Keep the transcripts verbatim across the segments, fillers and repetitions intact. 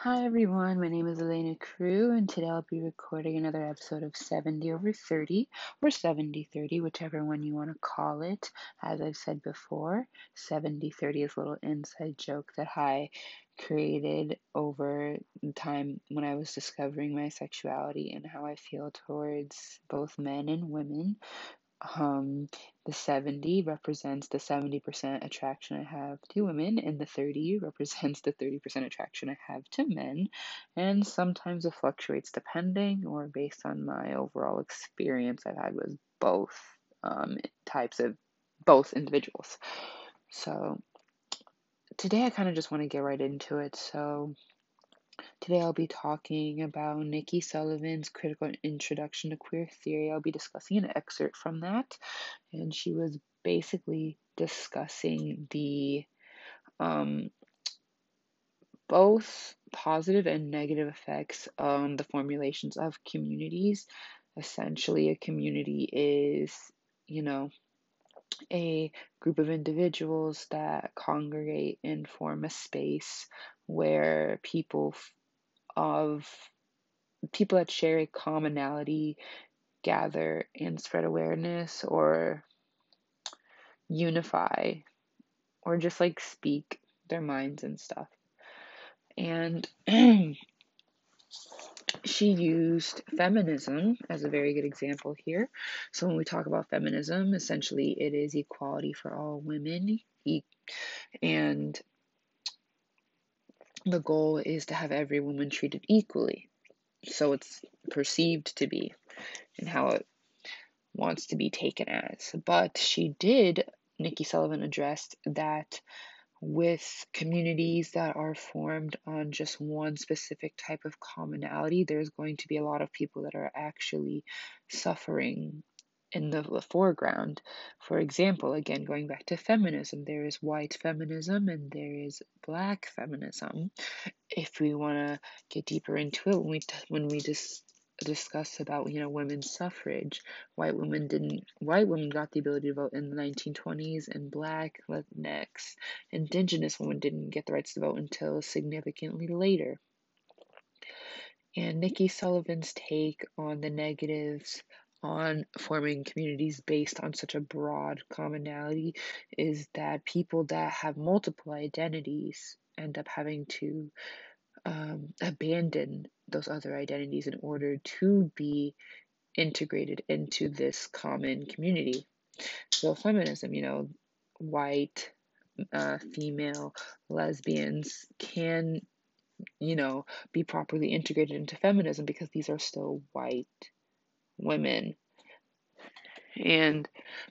Hi everyone, my name is Elena Crewe, and today I'll be recording another episode of seventy over thirty, or seventy thirty, whichever one you want to call it. As I've said before, seventy thirty is a little inside joke that I created over time when I was discovering my sexuality and how I feel towards both men and women. Um, the seventy represents the seventy percent attraction I have to women, and the thirty represents the thirty percent attraction I have to men, and sometimes it fluctuates depending or based on my overall experience I've had with both um, types of both individuals. So today I kind of just want to get right into it. So today I'll be talking about Nikki Sullivan's critical introduction to queer theory. I'll be discussing an excerpt from that, and she was basically discussing the um, both positive and negative effects on the formulations of communities. Essentially, a community is, you know, a group of individuals that congregate and form a space where people of people that share a commonality gather and spread awareness or unify or just like speak their minds and stuff. And she used feminism as a very good example here. So when we talk about feminism, essentially it is equality for all women, and the goal is to have every woman treated equally. So it's perceived to be and how it wants to be taken as. But she did, Nikki Sullivan addressed that with communities that are formed on just one specific type of commonality, there's going to be a lot of people that are actually suffering in the, the foreground. For example, again, going back to feminism, there is white feminism and there is black feminism. If we want to get deeper into it, when we when we just discuss about, you know, women's suffrage, white women didn't white women got the ability to vote in the nineteen twenties, and black, Latinx, indigenous women didn't get the rights to vote until significantly later. And Nikki Sullivan's take on the negatives on forming communities based on such a broad commonality is that people that have multiple identities end up having to um, abandon those other identities in order to be integrated into this common community. So feminism, you know, white, uh, female, lesbians can, you know, be properly integrated into feminism because these are still white women. And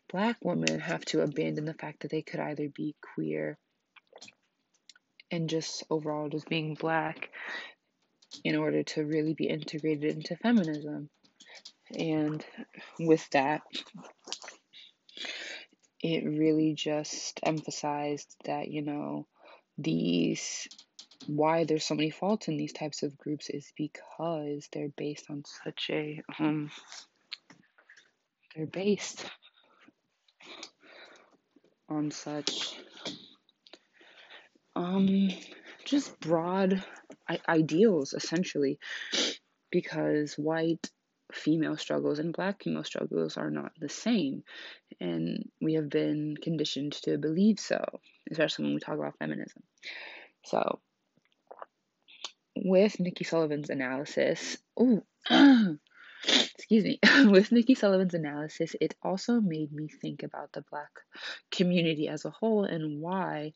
black women have to abandon the fact that they could either be queer and just overall just being black in order to really be integrated into feminism. And with that, it really just emphasized that, you know, these, why there's so many faults in these types of groups is because they're based on such a, um, they're based on such, um, just broad ideals, essentially, because white female struggles and black female struggles are not the same, and we have been conditioned to believe so, especially when we talk about feminism. So, with Nikki Sullivan's analysis, ooh, excuse me, with Nikki Sullivan's analysis, it also made me think about the black community as a whole and why,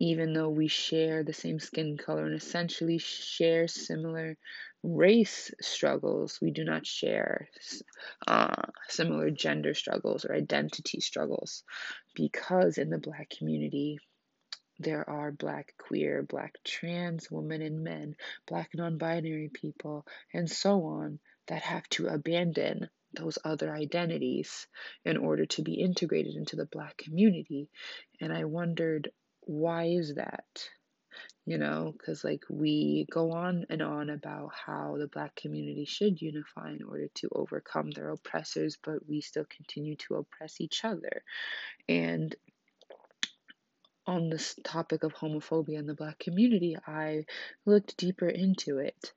even though we share the same skin color and essentially share similar race struggles, we do not share uh, similar gender struggles or identity struggles, because in the black community, there are black queer, black trans women and men, black non-binary people, and so on, that have to abandon those other identities in order to be integrated into the black community. And I wondered, why is that? You know, because like we go on and on about how the black community should unify in order to overcome their oppressors, but we still continue to oppress each other. And on this topic of homophobia in the Black community, I looked deeper into it.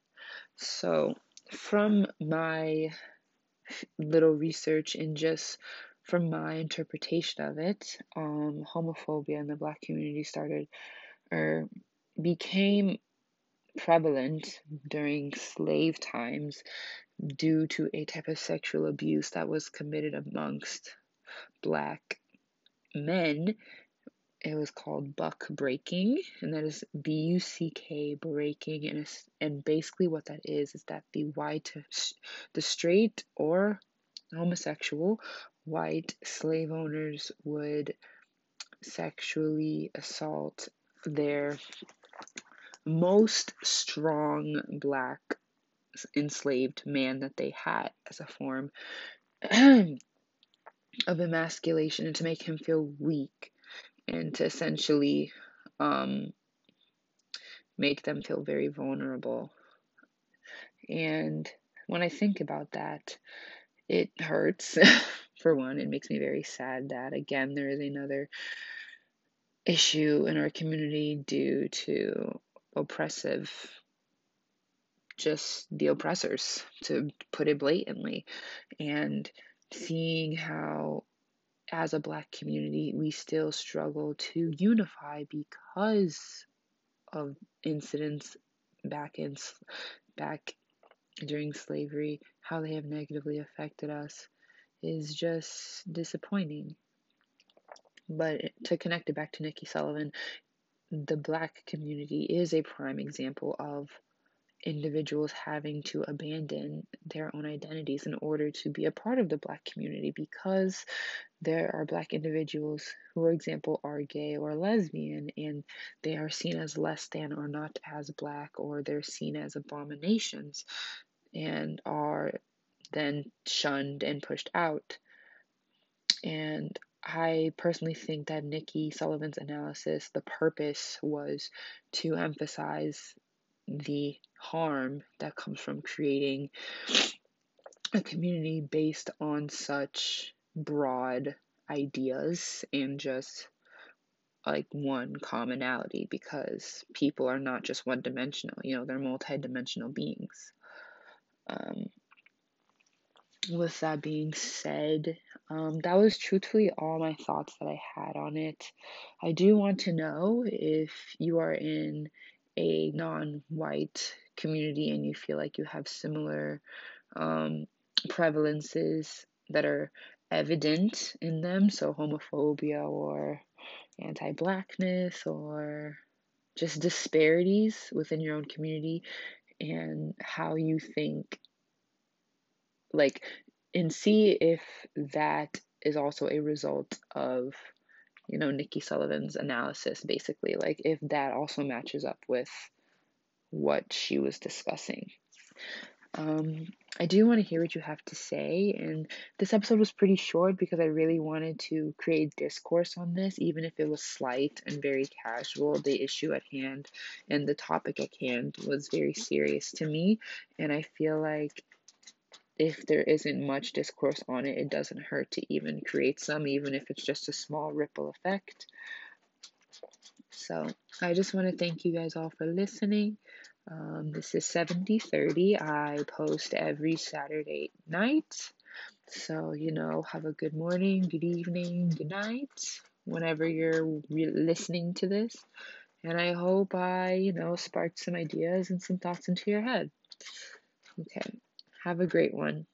So from my little research and just from my interpretation of it, um, homophobia in the Black community started or became prevalent during slave times due to a type of sexual abuse that was committed amongst Black men. It was called Buck Breaking, and that is B U C K, breaking, and it's, and basically what that is is that the white, the straight or homosexual white slave owners would sexually assault their most strong Black enslaved man that they had as a form of emasculation and to make him feel weak, and to essentially um, make them feel very vulnerable. And when I think about that, it hurts. For one, it makes me very sad that, again, there is another issue in our community due to oppressive, just the oppressors, to put it blatantly. And seeing how, as a Black community, we still struggle to unify because of incidents back in back during slavery, how they have negatively affected us is just disappointing. But to connect it back to Nikki Sullivan, the Black community is a prime example of individuals having to abandon their own identities in order to be a part of the Black community, because there are Black individuals who, for example, are gay or lesbian, and they are seen as less than or not as Black, or they're seen as abominations and are then shunned and pushed out. And I personally think that Nikki Sullivan's analysis, the purpose was to emphasize the harm that comes from creating a community based on such broad ideas and just like one commonality, because people are not just one dimensional, you know, they're multidimensional beings. Um, with that being said, um, that was truthfully all my thoughts that I had on it. I do want to know if you are in a non-white community and you feel like you have similar um, prevalences that are evident in them, so homophobia or anti-Blackness or just disparities within your own community, and how you think, like, and see if that is also a result of, you know, Nikki Sullivan's analysis, basically, like if that also matches up with what she was discussing. Um, I do want to hear what you have to say, and this episode was pretty short because I really wanted to create discourse on this, even if it was slight and very casual. The issue at hand and the topic at hand was very serious to me, and I feel like if there isn't much discourse on it, it doesn't hurt to even create some, even if it's just a small ripple effect. So I just want to thank you guys all for listening. Um, this is seventy thirty. I post every Saturday night. So, you know, have a good morning, good evening, good night, whenever you're re- listening to this. And I hope I, you know, sparked some ideas and some thoughts into your head. Okay. Have a great one.